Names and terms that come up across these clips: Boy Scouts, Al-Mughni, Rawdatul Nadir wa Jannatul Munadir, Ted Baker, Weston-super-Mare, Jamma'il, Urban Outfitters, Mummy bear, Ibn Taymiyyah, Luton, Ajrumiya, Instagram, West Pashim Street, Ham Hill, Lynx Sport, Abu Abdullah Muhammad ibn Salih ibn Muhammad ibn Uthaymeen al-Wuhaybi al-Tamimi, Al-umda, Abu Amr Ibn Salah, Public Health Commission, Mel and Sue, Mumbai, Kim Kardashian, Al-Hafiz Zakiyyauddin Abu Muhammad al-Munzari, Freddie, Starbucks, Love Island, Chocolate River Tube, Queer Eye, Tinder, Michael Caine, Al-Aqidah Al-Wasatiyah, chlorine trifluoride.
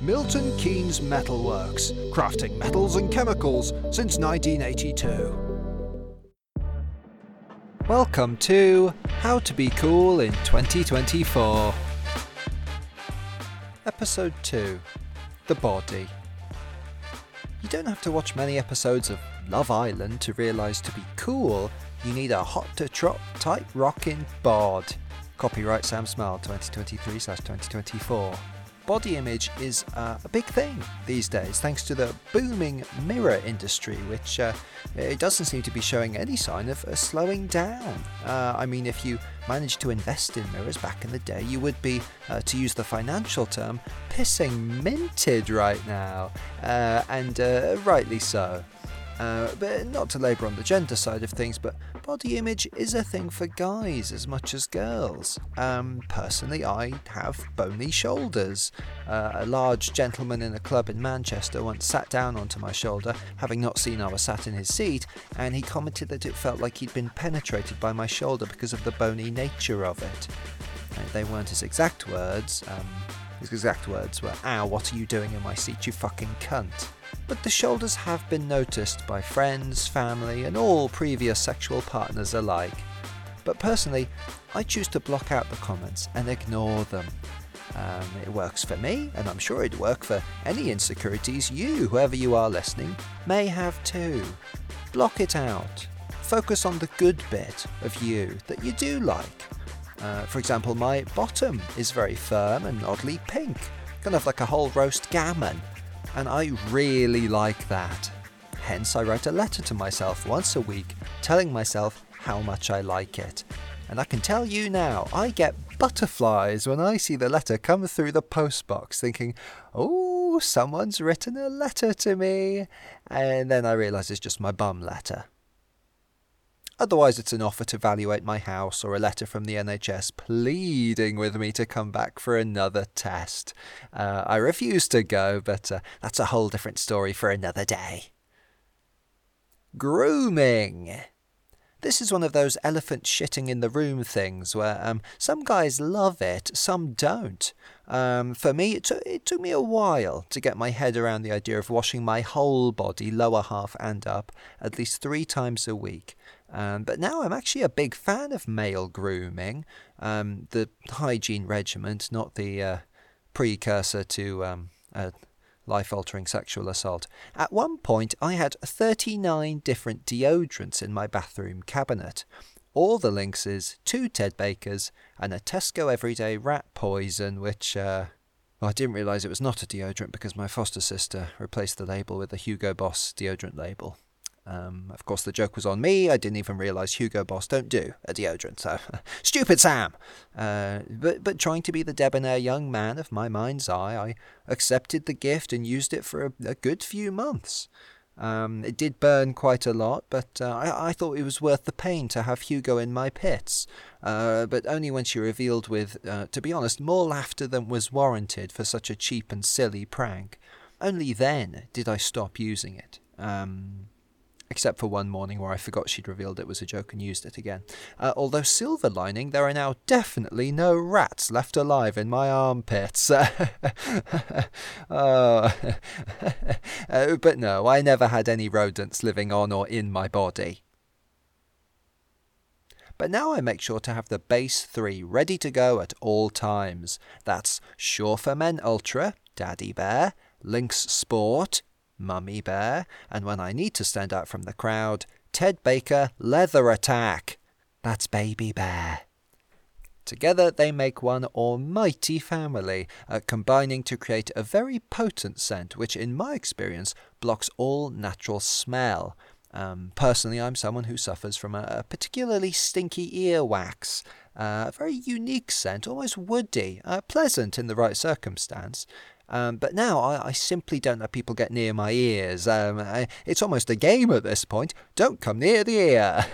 Milton Keynes Metalworks, crafting metals and chemicals since 1982. Welcome to How to Be Cool in 2024. Episode 2, The Body. You don't have to watch many episodes of Love Island to realise to be cool, you need a hot to trot type rockin' bod. Copyright Sam Smile 2023/2024. Body image is a big thing these days, thanks to the booming mirror industry, which it doesn't seem to be showing any sign of slowing down. I mean, if you managed to invest in mirrors back in the day, you would be, to use the financial term, pissing minted right now, and rightly so. But not to labour on the gender side of things, but body image is a thing for guys as much as girls. Personally, I have bony shoulders. A large gentleman in a club in Manchester once sat down onto my shoulder, having not seen I was sat in his seat, and he commented that it felt like he'd been penetrated by my shoulder because of the bony nature of it. And they weren't his exact words. His exact words were, "Ow, what are you doing in my seat, you fucking cunt?" But the shoulders have been noticed by friends, family, and all previous sexual partners alike. But personally, I choose to block out the comments and ignore them. It works for me, and I'm sure it'd work for any insecurities you, whoever you are listening, may have too. Block it out. Focus on the good bit of you that you do like. For example, my bottom is very firm and oddly pink, kind of like a whole roast gammon. And I really like that. Hence, I write a letter to myself once a week telling myself how much I like it. And I can tell you now, I get butterflies when I see the letter come through the postbox thinking, oh, someone's written a letter to me. And then I realise it's just my bum letter. Otherwise, it's an offer to evaluate my house or a letter from the NHS pleading with me to come back for another test. I refuse to go, but that's a whole different story for another day. Grooming. This is one of those elephant shitting in the room things where some guys love it, some don't. For me, it took me a while to get my head around the idea of washing my whole body, lower half and up, at least 3 times a week. But now I'm actually a big fan of male grooming, the hygiene regiment, not the precursor to life-altering sexual assault. At one point, I had 39 different deodorants in my bathroom cabinet, all the Lynxes, 2 Ted Bakers, and a Tesco Everyday Rat Poison, which I didn't realise it was not a deodorant because my foster sister replaced the label with the Hugo Boss deodorant label. Of course, the joke was on me. I didn't even realise Hugo Boss don't do a deodorant, so stupid Sam! But trying to be the debonair young man of my mind's eye, I accepted the gift and used it for a good few months. It did burn quite a lot, but I thought it was worth the pain to have Hugo in my pits. But only when she revealed with, to be honest, more laughter than was warranted for such a cheap and silly prank. Only then did I stop using it. Except for one morning where I forgot she'd revealed it was a joke and used it again. Although, silver lining, there are now definitely no rats left alive in my armpits. But no, I never had any rodents living on or in my body. But now I make sure to have the base 3 ready to go at all times. That's Sure for Men Ultra, Daddy Bear, Lynx Sport, Mummy Bear, and when I need to stand out from the crowd, Ted Baker Leather Attack. That's Baby Bear. Together they make one almighty family, combining to create a very potent scent which in my experience blocks all natural smell. Personally, I'm someone who suffers from a particularly stinky earwax. A very unique scent, almost woody, pleasant in the right circumstance. But now I simply don't let people get near my ears. It's almost a game at this point. Don't come near the ear.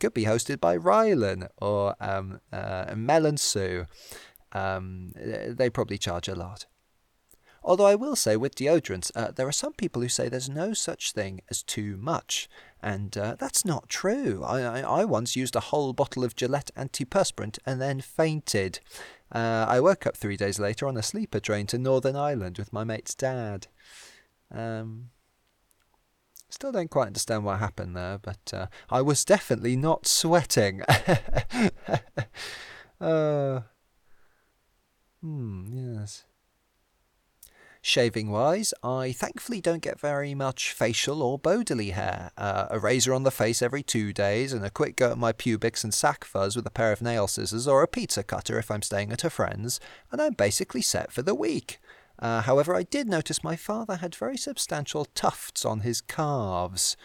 Could be hosted by Rylan or Mel and Sue. They probably charge a lot. Although I will say with deodorants, there are some people who say there's no such thing as too much. And that's not true. I once used a whole bottle of Gillette antiperspirant and then fainted. I woke up 3 days later on a sleeper train to Northern Ireland with my mate's dad. Still don't quite understand what happened there, but I was definitely not sweating. Yes. Shaving-wise, I thankfully don't get very much facial or bodily hair. A razor on the face every 2 days and a quick go at my pubics and sack fuzz with a pair of nail scissors or a pizza cutter if I'm staying at a friend's, and I'm basically set for the week. However, I did notice my father had very substantial tufts on his calves.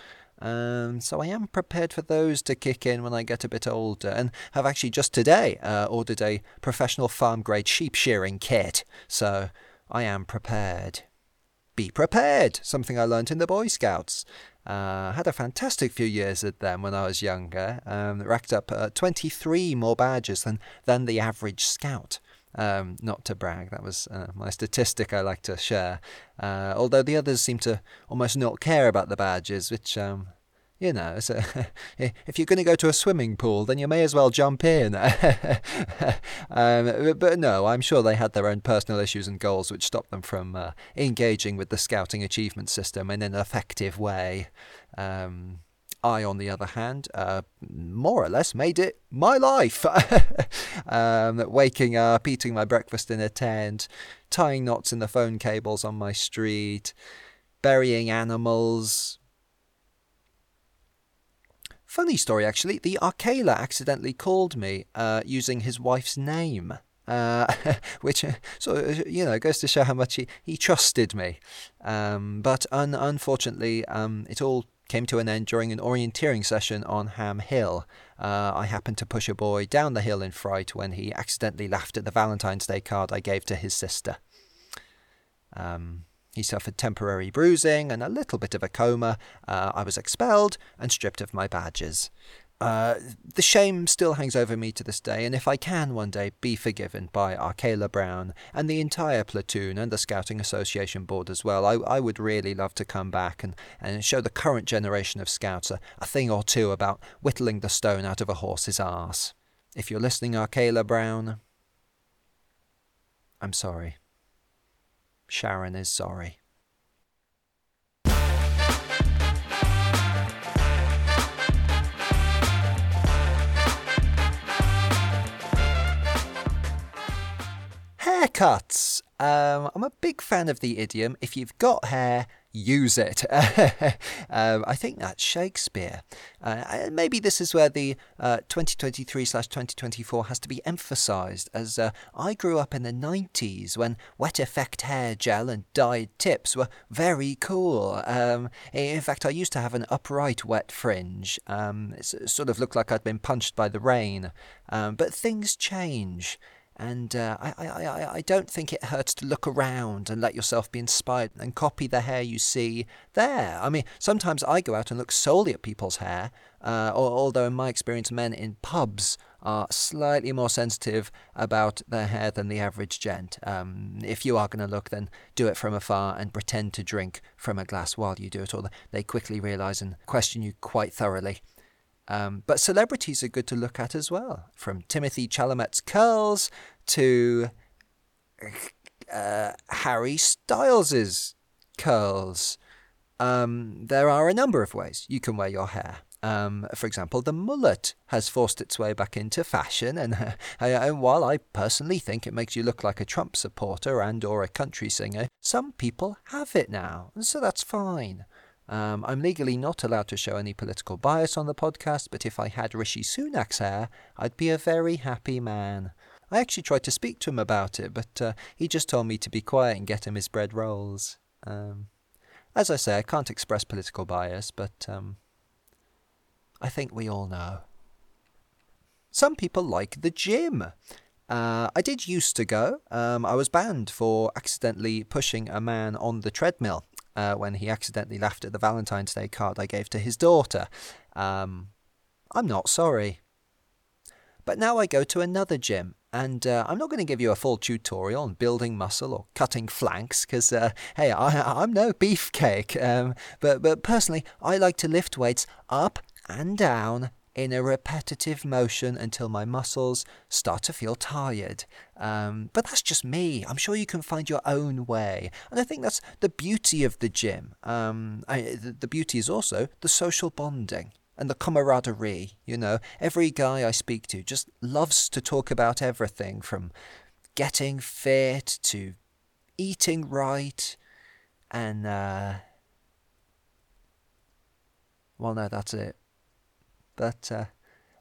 So I am prepared for those to kick in when I get a bit older, and have actually just today ordered a professional farm-grade sheep shearing kit. So I am prepared. Be prepared! Something I learnt in the Boy Scouts. Had a fantastic few years at them when I was younger. Racked up 23 more badges than the average scout. Not to brag, that was my statistic I like to share. Although the others seem to almost not care about the badges, which, you know, it's if you're going to go to a swimming pool, then you may as well jump in. But no, I'm sure they had their own personal issues and goals which stopped them from engaging with the Scouting Achievement System in an effective way. I, on the other hand, more or less made it my life. Waking up, eating my breakfast in a tent, tying knots in the phone cables on my street, burying animals. Funny story, actually. The Arkela accidentally called me using his wife's name, which, you know, goes to show how much he trusted me. But unfortunately, it all came to an end during an orienteering session on Ham Hill. I happened to push a boy down the hill in fright when he accidentally laughed at the Valentine's Day card I gave to his sister. He suffered temporary bruising and a little bit of a coma. I was expelled and stripped of my badges. The shame still hangs over me to this day, and if I can one day be forgiven by Arkela Brown and the entire platoon and the Scouting Association board as well, I would really love to come back and show the current generation of scouts a thing or two about whittling the stone out of a horse's arse. If you're listening, Arkela Brown, I'm sorry. Sharon is sorry. Haircuts. I'm a big fan of the idiom, if you've got hair, use it. I think that's Shakespeare. Maybe this is where the 2023/2024 has to be emphasised, as I grew up in the 90s when wet effect hair gel and dyed tips were very cool. In fact, I used to have an upright wet fringe. It sort of looked like I'd been punched by the rain. But things change. And I don't think it hurts to look around and let yourself be inspired and copy the hair you see there. I mean, sometimes I go out and look solely at people's hair, although in my experience, men in pubs are slightly more sensitive about their hair than the average gent. If you are going to look, then do it from afar and pretend to drink from a glass while you do it, or they quickly realise and question you quite thoroughly. But celebrities are good to look at as well. From Timothy Chalamet's curls to Harry Styles's curls. There are a number of ways you can wear your hair. For example, the mullet has forced its way back into fashion, and while I personally think it makes you look like a Trump supporter and or a country singer, some people have it now, so that's fine. I'm legally not allowed to show any political bias on the podcast, but if I had Rishi Sunak's hair, I'd be a very happy man. I actually tried to speak to him about it, but he just told me to be quiet and get him his bread rolls. As I say, I can't express political bias, but I think we all know. Some people like the gym. I did used to go. I was banned for accidentally pushing a man on the treadmill. When he accidentally laughed at the Valentine's Day card I gave to his daughter. I'm not sorry. But now I go to another gym, and I'm not going to give you a full tutorial on building muscle or cutting flanks, because, hey, I'm no beefcake. But personally, I like to lift weights up and down in a repetitive motion until my muscles start to feel tired. But that's just me. I'm sure you can find your own way. And I think that's the beauty of the gym. The beauty is also the social bonding and the camaraderie. You know, every guy I speak to just loves to talk about everything from getting fit to eating right and... Well, no, that's it. But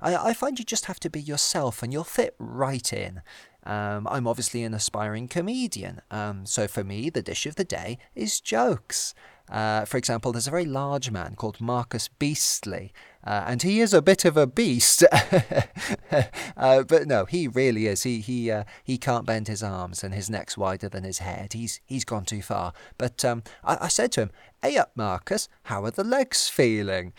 I find you just have to be yourself and you'll fit right in. I'm obviously an aspiring comedian. So for me, the dish of the day is jokes. For example, there's a very large man called Marcus Beastly. And he is a bit of a beast. But no, he really is. He can't bend his arms and his neck's wider than his head. He's gone too far. But I said to him, "Hey up, Marcus, how are the legs feeling?"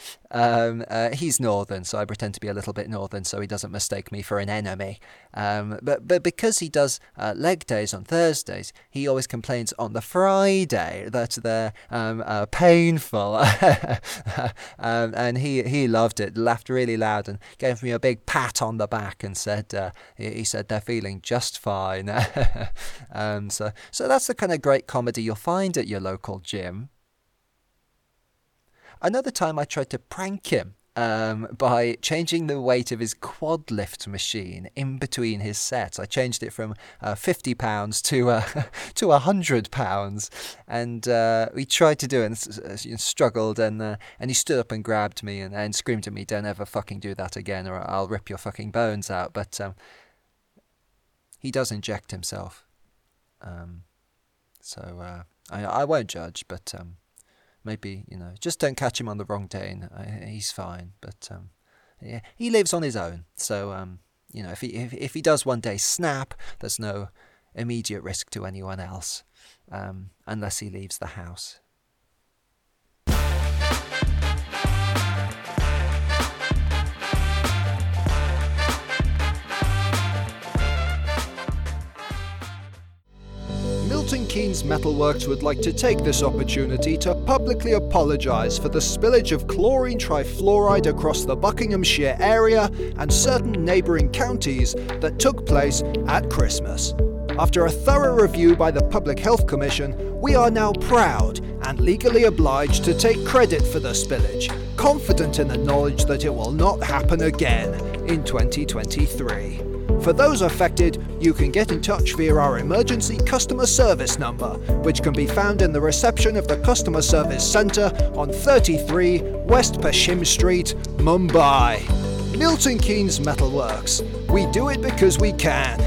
He's northern, so I pretend to be a little bit northern so he doesn't mistake me for an enemy. But because he does leg days on Thursdays, he always complains on the Friday that they're painful. And he loved it, laughed really loud and gave me a big pat on the back and said he said they're feeling just fine. So that's the kind of great comedy you'll find at your local gym. Another time I tried to prank him by changing the weight of his quad lift machine in between his sets. I changed it from 50 pounds to 100 pounds. And we tried to do it and struggled. And he stood up and grabbed me and screamed at me, "Don't ever fucking do that again or I'll rip your fucking bones out." But he does inject himself. So I won't judge, but... Maybe, you know, just don't catch him on the wrong day and he's fine. But, yeah, he lives on his own. So, you know, if he does one day snap, there's no immediate risk to anyone else unless he leaves the house. Milton Keynes Metalworks would like to take this opportunity to publicly apologise for the spillage of chlorine trifluoride across the Buckinghamshire area and certain neighbouring counties that took place at Christmas. After a thorough review by the Public Health Commission, we are now proud and legally obliged to take credit for the spillage, confident in the knowledge that it will not happen again in 2023. For those affected, you can get in touch via our emergency customer service number, which can be found in the reception of the Customer Service Centre on 33 West Pashim Street, Mumbai. Milton Keynes Metalworks. We do it because we can.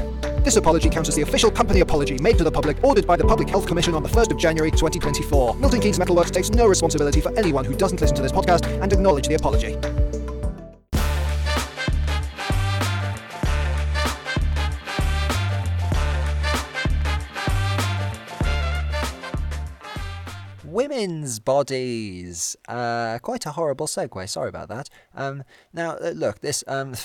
This apology counts as the official company apology made to the public, ordered by the Public Health Commission on the 1st of January 2024. Milton Keynes Metalworks takes no responsibility for anyone who doesn't listen to this podcast and acknowledge the apology. Women's bodies. Quite a horrible segue. Sorry about that. Now, look, this. I'm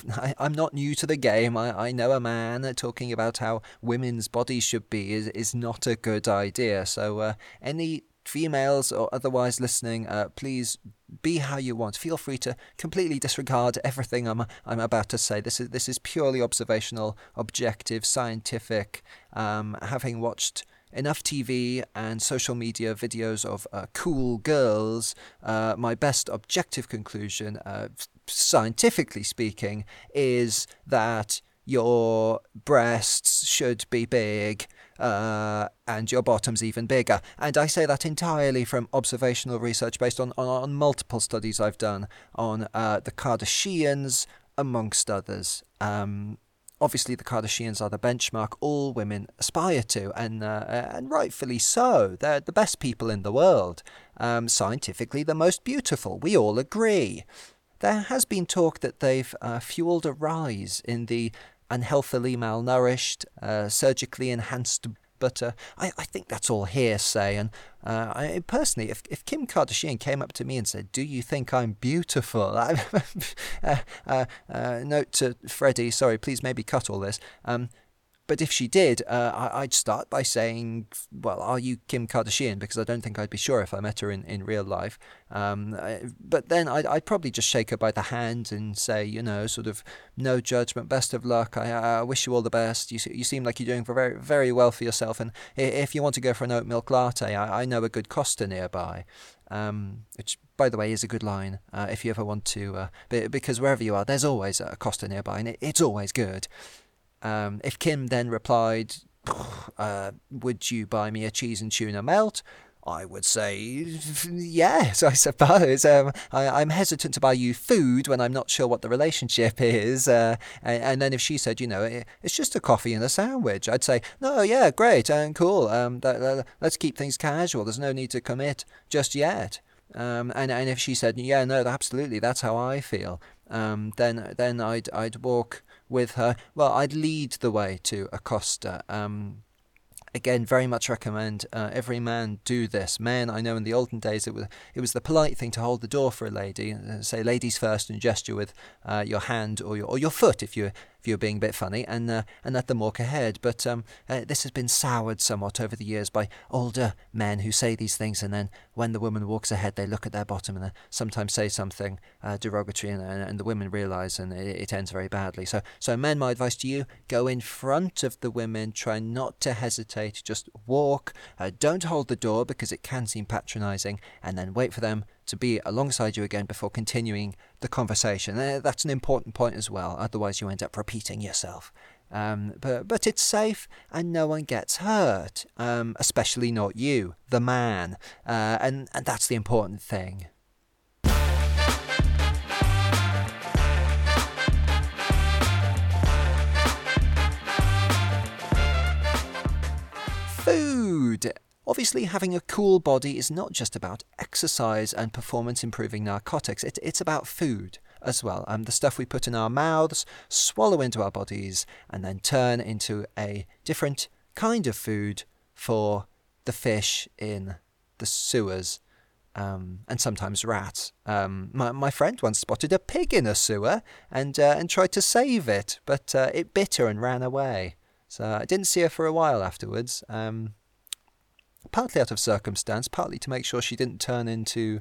not new to the game. I know a man talking about how women's bodies should be is not a good idea. So any females or otherwise listening, please be how you want. Feel free to completely disregard everything I'm about to say. This is purely observational, objective, scientific. Having watched enough TV and social media videos of cool girls, my best objective conclusion, scientifically speaking, is that your breasts should be big and your bottom's even bigger. And I say that entirely from observational research based on multiple studies I've done on the Kardashians, amongst others. Obviously, the Kardashians are the benchmark all women aspire to, and rightfully so. They're the best people in the world, scientifically the most beautiful. We all agree. There has been talk that they've fueled a rise in the unhealthily malnourished, surgically enhanced. But I think that's all hearsay. And I personally, if Kim Kardashian came up to me and said, "Do you think I'm beautiful?" Note to Freddie, sorry, please maybe cut all this. But if she did, I'd start by saying, well, are you Kim Kardashian? Because I don't think I'd be sure if I met her in real life. But then I'd probably just shake her by the hand and say, you know, sort of no judgment, best of luck. I wish you all the best. You seem like you're doing very, very well for yourself. And if you want to go for an oat milk latte, I know a good Costa nearby. Which, by the way, is a good line if you ever want to, because wherever you are, there's always a Costa nearby, and it's always good. If Kim then replied, would you buy me a cheese and tuna melt? I would say, yes, I suppose. I'm hesitant to buy you food when I'm not sure what the relationship is. And then if she said, you know, it's just a coffee and a sandwich, I'd say, no, yeah, great and cool. Let's keep things casual. There's no need to commit just yet. And if she said, yeah, no, absolutely, that's how I feel, then I'd walk with her. Well, I'd lead the way to a Costa. Again, very much recommend every man do this. Men, I know in the olden days, it was the polite thing to hold the door for a lady and say ladies first and gesture with your hand or your foot if you're being a bit funny and let them walk ahead. But this has been soured somewhat over the years by older men who say these things, and then when the woman walks ahead, they look at their bottom and sometimes say something derogatory, and the women realise, and it ends very badly. So men, my advice to you, go in front of the women, try not to hesitate, just walk, don't hold the door because it can seem patronising, and then wait for them to be alongside you again before continuing the conversation. That's an important point as well, otherwise you end up repeating yourself. But it's safe and no one gets hurt, especially not you, the man. And that's the important thing. Food! Obviously, having a cool body is not just about exercise and performance-improving narcotics. It's about food as well. The stuff we put in our mouths, swallow into our bodies, and then turn into a different kind of food for the fish in the sewers, and sometimes rats. My friend once spotted a pig in a sewer and tried to save it, but it bit her and ran away. So I didn't see her for a while afterwards. Partly out of circumstance, partly to make sure she didn't turn into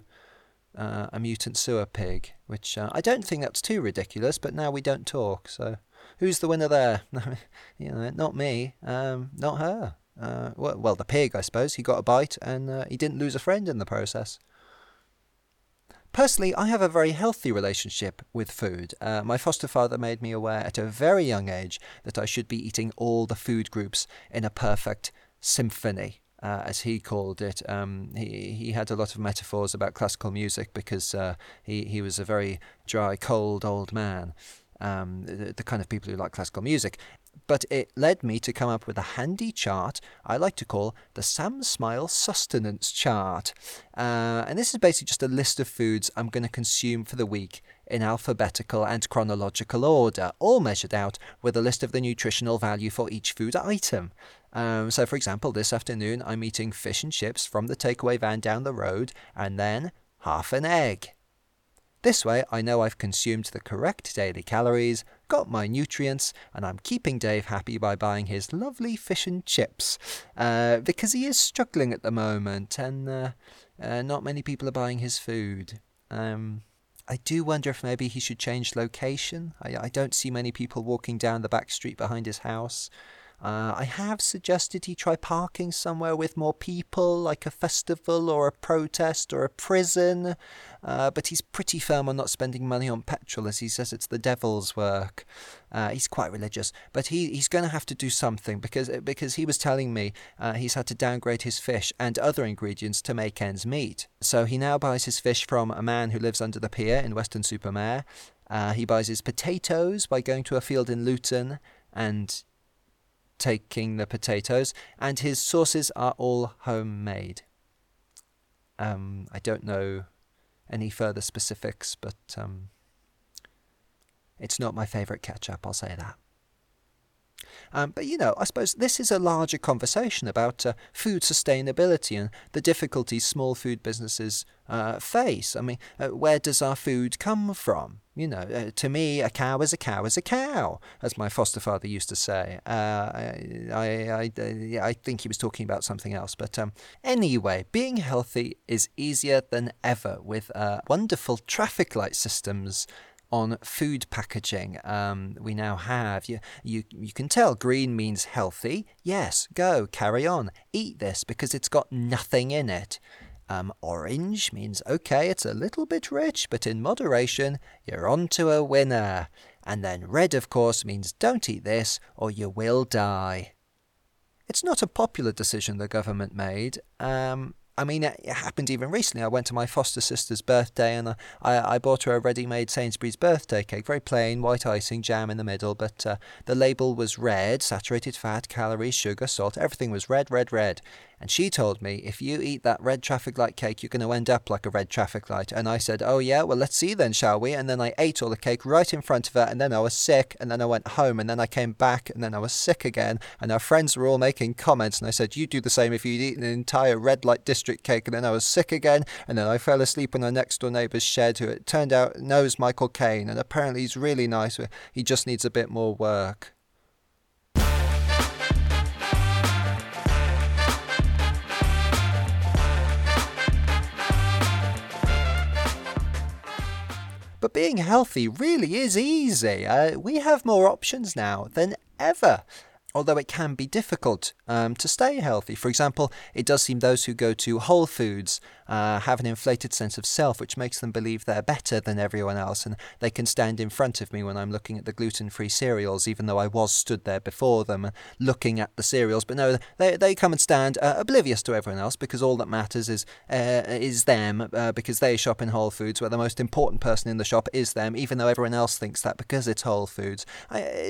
a mutant sewer pig, which I don't think that's too ridiculous, but now we don't talk, so who's the winner there? You know, not me, not her. Well, the pig, I suppose. He got a bite and he didn't lose a friend in the process. Personally, I have a very healthy relationship with food. My foster father made me aware at a very young age that I should be eating all the food groups in a perfect symphony. As he called it, he had a lot of metaphors about classical music because he was a very dry, cold old man, the kind of people who like classical music. But it led me to come up with a handy chart I like to call the Sam Smile Sustenance Chart. And this is basically just a list of foods I'm going to consume for the week in alphabetical and chronological order, all measured out with a list of the nutritional value for each food item. So, for example, this afternoon I'm eating fish and chips from the takeaway van down the road and then half an egg. This way I know I've consumed the correct daily calories, got my nutrients, and I'm keeping Dave happy by buying his lovely fish and chips, because he is struggling at the moment and not many people are buying his food. I do wonder if maybe he should change location. I don't see many people walking down the back street behind his house. I have suggested he try parking somewhere with more people, like a festival or a protest or a prison, but he's pretty firm on not spending money on petrol, as he says it's the devil's work. He's quite religious, but he's going to have to do something because he was telling me he's had to downgrade his fish and other ingredients to make ends meet. So he now buys his fish from a man who lives under the pier in Weston-super-Mare. He buys his potatoes by going to a field in Luton and taking the potatoes, and his sauces are all homemade. I don't know any further specifics, but it's not my favourite ketchup, I'll say that. But, you know, I suppose this is a larger conversation about food sustainability and the difficulties small food businesses face. I mean, where does our food come from? You know, to me, a cow is a cow is a cow, as my foster father used to say. I think he was talking about something else. But anyway, being healthy is easier than ever with wonderful traffic light systems on food packaging. We now have, you can tell green means healthy. Yes, go, carry on, eat this because it's got nothing in it. Orange means, okay, it's a little bit rich, but in moderation, you're on to a winner. And then red, of course, means don't eat this or you will die. It's not a popular decision the government made. I mean, it happened even recently. I went to my foster sister's birthday and I bought her a ready-made Sainsbury's birthday cake. Very plain, white icing, jam in the middle. But the label was red, saturated fat, calories, sugar, salt. Everything was red, red, red. And she told me, if you eat that red traffic light cake, you're going to end up like a red traffic light. And I said, oh, yeah, well, let's see then, shall we? And then I ate all the cake right in front of her. And then I was sick. And then I went home. And then I came back. And then I was sick again. And our friends were all making comments. And I said, you do the same if you'd eaten an entire red light district cake. And then I was sick again, and then I fell asleep in our next door neighbour's shed, who it turned out knows Michael Caine, and apparently he's really nice, he just needs a bit more work. But being healthy really is easy. We have more options now than ever. Although it can be difficult to stay healthy. For example, it does seem those who go to Whole Foods have an inflated sense of self, which makes them believe they're better than everyone else, and they can stand in front of me when I'm looking at the gluten-free cereals, even though I was stood there before them looking at the cereals. But no, they come and stand oblivious to everyone else, because all that matters is them, because they shop in Whole Foods, where the most important person in the shop is them, even though everyone else thinks that because it's Whole Foods.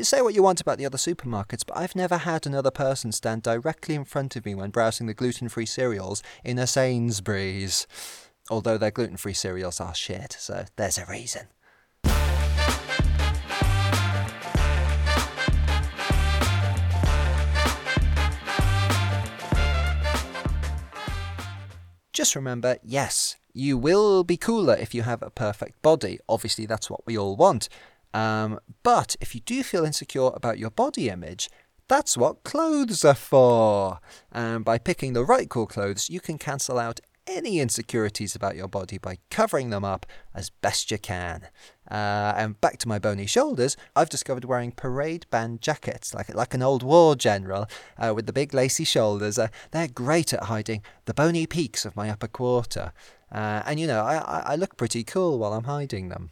Say what you want about the other supermarkets, but I've never had another person stand directly in front of me when browsing the gluten-free cereals in a Sainsbury's. Although their gluten-free cereals are shit, so there's a reason. Just remember, yes, you will be cooler if you have a perfect body. Obviously, that's what we all want. But if you do feel insecure about your body image, that's what clothes are for. And by picking the right cool clothes, you can cancel out any insecurities about your body by covering them up as best you can. And back to my bony shoulders, I've discovered wearing parade band jackets, like an old war general, with the big lacy shoulders. They're great at hiding the bony peaks of my upper quarter. And, you know, I look pretty cool while I'm hiding them.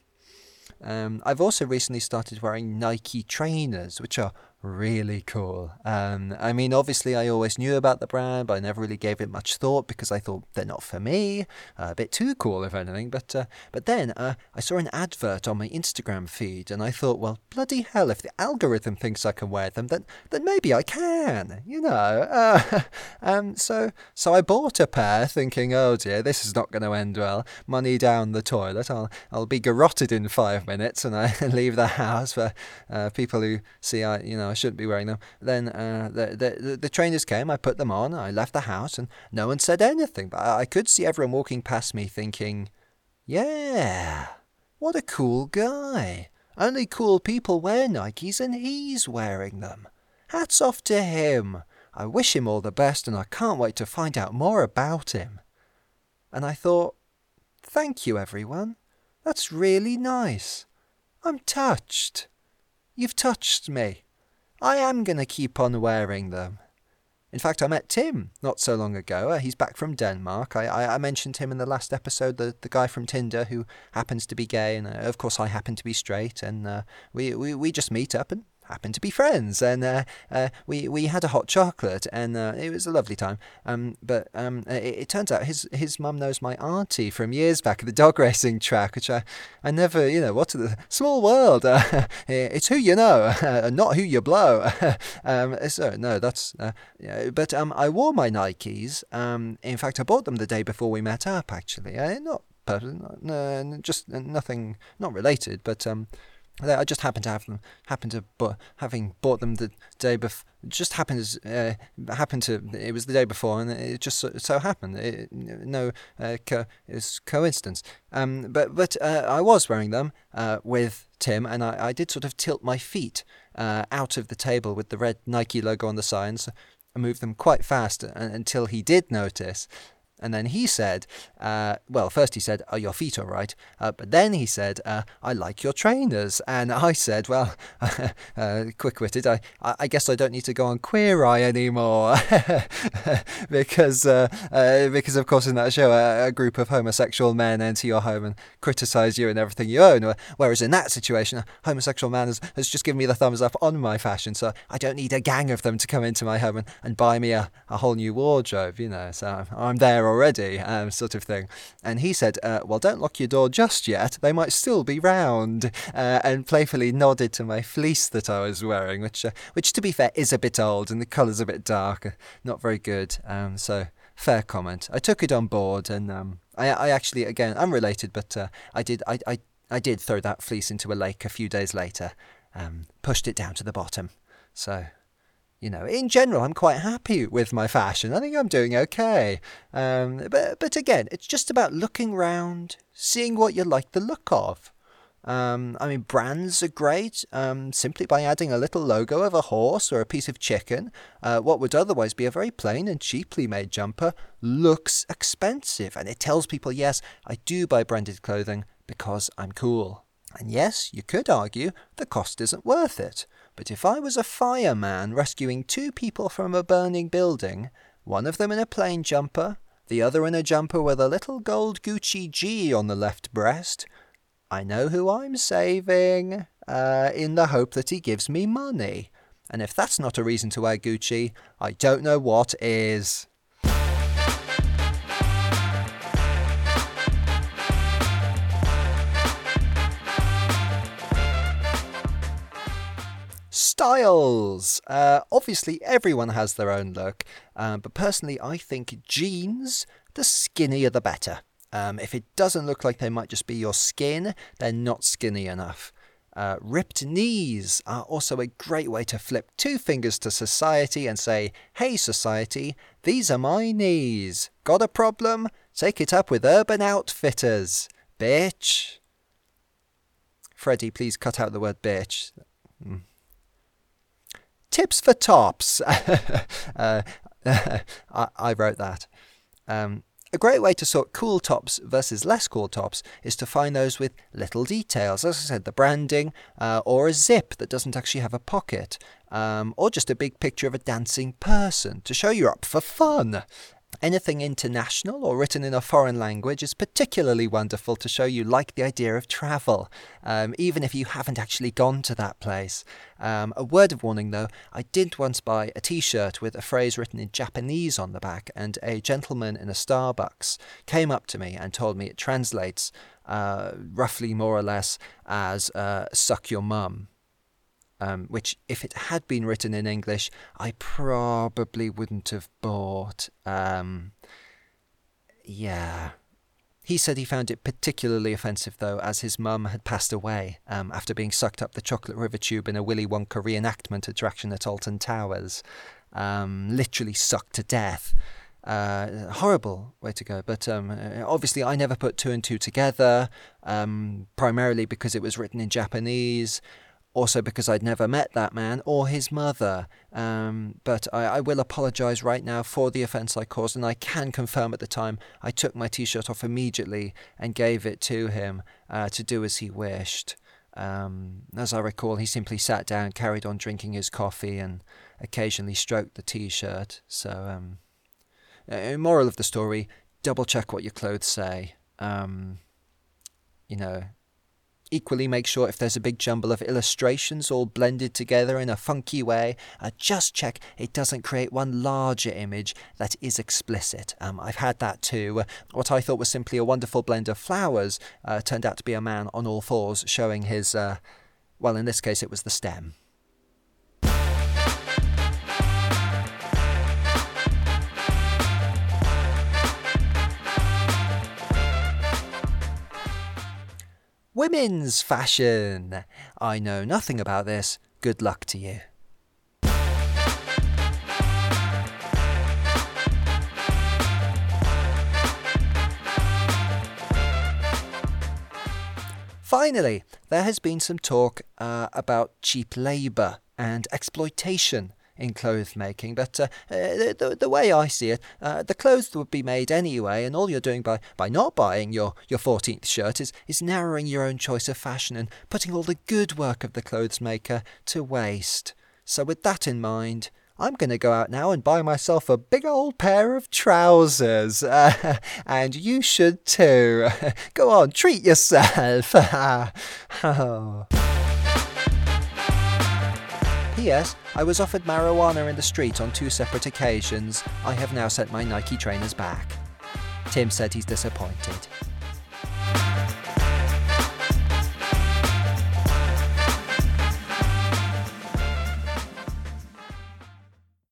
I've also recently started wearing Nike trainers, which are really cool. I mean, obviously, I always knew about the brand, but I never really gave it much thought because I thought they're not for me. A bit too cool, if anything. But then I saw an advert on my Instagram feed, and I thought, well, bloody hell, if the algorithm thinks I can wear them, then maybe I can, you know. So I bought a pair, thinking, oh dear, this is not going to end well. Money down the toilet. I'll be garroted in 5 minutes, and I leave the house for people who see I shouldn't be wearing them. Then the trainers came, I put them on, I left the house, and no one said anything. But I could see everyone walking past me thinking, yeah, what a cool guy. Only cool people wear Nikes, and he's wearing them. Hats off to him. I wish him all the best, and I can't wait to find out more about him. And I thought, thank you, everyone. That's really nice. I'm touched. You've touched me. I am going to keep on wearing them. In fact, I met Tim not so long ago. He's back from Denmark. I mentioned him in the last episode, the guy from Tinder who happens to be gay. And, of course, I happen to be straight. And we just meet up and happen to be friends. And we had a hot chocolate. And it was a lovely time. But it turns out his mum knows my auntie from years back at the dog racing track, which I never, you know, what a small world. It's who you know, not who you blow. But I wore my Nikes. In fact, I bought them the day before we met up, actually. Not nothing, not related, but I just happened to have them. It was the day before, and it just so happened. It was coincidence. But I was wearing them with Tim, and I did sort of tilt my feet out of the table with the red Nike logo on the signs. I moved them quite fast until he did notice. And then he said, first he said, "Are your feet all right?" But then he said, "I like your trainers." And I said, well, quick-witted, I guess I don't need to go on Queer Eye anymore. Because of course, in that show, a group of homosexual men enter your home and criticise you and everything you own. Whereas in that situation, a homosexual man has just given me the thumbs up on my fashion. So I don't need a gang of them to come into my home and buy me a whole new wardrobe, you know. So I'm there already, sort of thing. And he said, don't lock your door just yet, they might still be round, and playfully nodded to my fleece that I was wearing, which to be fair is a bit old and the colour's a bit dark, not very good, so fair comment. I took it on board, and I actually, again, unrelated, but I did throw that fleece into a lake a few days later, pushed it down to the bottom. So you know, in general, I'm quite happy with my fashion. I think I'm doing okay. But again, it's just about looking round, seeing what you like the look of. Brands are great simply by adding a little logo of a horse or a piece of chicken. What would otherwise be a very plain and cheaply made jumper looks expensive. And it tells people, yes, I do buy branded clothing because I'm cool. And yes, you could argue the cost isn't worth it. But if I was a fireman rescuing two people from a burning building, one of them in a plain jumper, the other in a jumper with a little gold Gucci G on the left breast, I know who I'm saving, in the hope that he gives me money. And if that's not a reason to wear Gucci, I don't know what is. Styles. Obviously, everyone has their own look, but personally, I think jeans, the skinnier the better. If it doesn't look like they might just be your skin, they're not skinny enough. Ripped knees are also a great way to flip two fingers to society and say, "Hey, society, these are my knees. Got a problem? Take it up with Urban Outfitters, bitch." Freddie, please cut out the word bitch. Tips for tops. I wrote that. A great way to sort cool tops versus less cool tops is to find those with little details. As I said, the branding, or a zip that doesn't actually have a pocket, or just a big picture of a dancing person to show you're up for fun. Anything international or written in a foreign language is particularly wonderful to show you like the idea of travel, even if you haven't actually gone to that place. A word of warning though, I did once buy a t-shirt with a phrase written in Japanese on the back, and a gentleman in a Starbucks came up to me and told me it translates roughly more or less as "suck your mum." Which, if it had been written in English, I probably wouldn't have bought. He said he found it particularly offensive, though, as his mum had passed away after being sucked up the chocolate river tube in a Willy Wonka reenactment attraction at Alton Towers. Literally sucked to death. Horrible way to go, but obviously I never put two and two together, primarily because it was written in Japanese. Also because I'd never met that man or his mother. But I will apologise right now for the offence I caused, and I can confirm at the time I took my T-shirt off immediately and gave it to him to do as he wished. As I recall, he simply sat down, carried on drinking his coffee, and occasionally stroked the T-shirt. So, moral of the story, double check what your clothes say. Equally, make sure if there's a big jumble of illustrations all blended together in a funky way, just check it doesn't create one larger image that is explicit. I've had that too. What I thought was simply a wonderful blend of flowers turned out to be a man on all fours showing his, in this case it was the stem. women's fashion. I know nothing about this. Good luck to you. Finally, there has been some talk about cheap labour and exploitation in clothes making, but the way I see it, the clothes would be made anyway, and all you're doing by not buying your 14th shirt is narrowing your own choice of fashion and putting all the good work of the clothes maker to waste. So with that in mind, I'm going to go out now and buy myself a big old pair of trousers. And you should too. Go on, treat yourself. Oh. P.S. I was offered marijuana in the street on 2 separate occasions. I have now sent my Nike trainers back. Tim said he's disappointed.